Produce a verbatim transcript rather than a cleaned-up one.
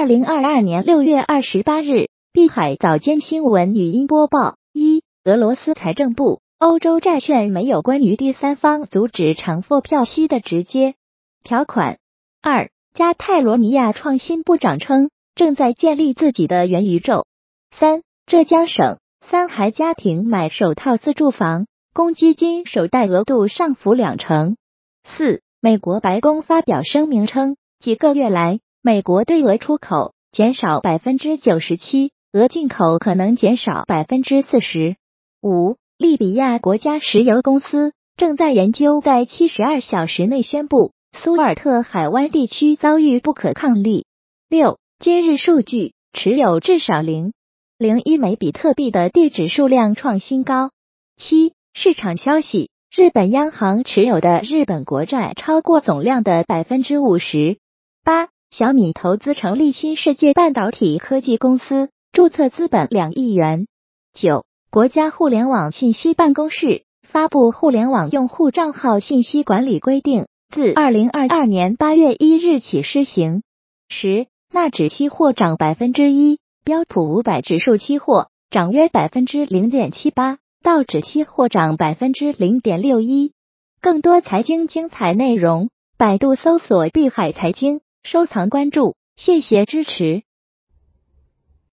二零二二年六月二十八日，碧海早间新闻语音播报。一、俄罗斯财政部：欧洲债券没有关于第三方阻止偿付票息的直接条款。二、加泰罗尼亚创新部长称，正在建立自己的元宇宙。三、浙江省三孩家庭买首套自住房，公积金首贷额度上浮两成。四、美国白宫发表声明称，几个月来，美国对俄出口减少 百分之九十七， 俄进口可能减少 百分之四十。 五. 利比亚国家石油公司正在研究在七十二小时内宣布苏尔特海湾地区遭遇不可抗力。 六. 今日数据，持有至少 零点零一 枚比特币的地址数量创新高。 七. 市场消息，日本央行持有的日本国债超过总量的 百分之五十。 八. 小米投资成立新世界半导体科技公司，注册资本两亿元。 九. 国家互联网信息办公室发布互联网用户账号信息管理规定，自二零二二年八月一日起施行。 十. 纳指期货涨 百分之一， 标普五百指数期货涨约 百分之零点七八， 道指期货涨 百分之零点六一。 更多财经精彩内容，百度搜索碧海财经，收藏关注，谢谢支持。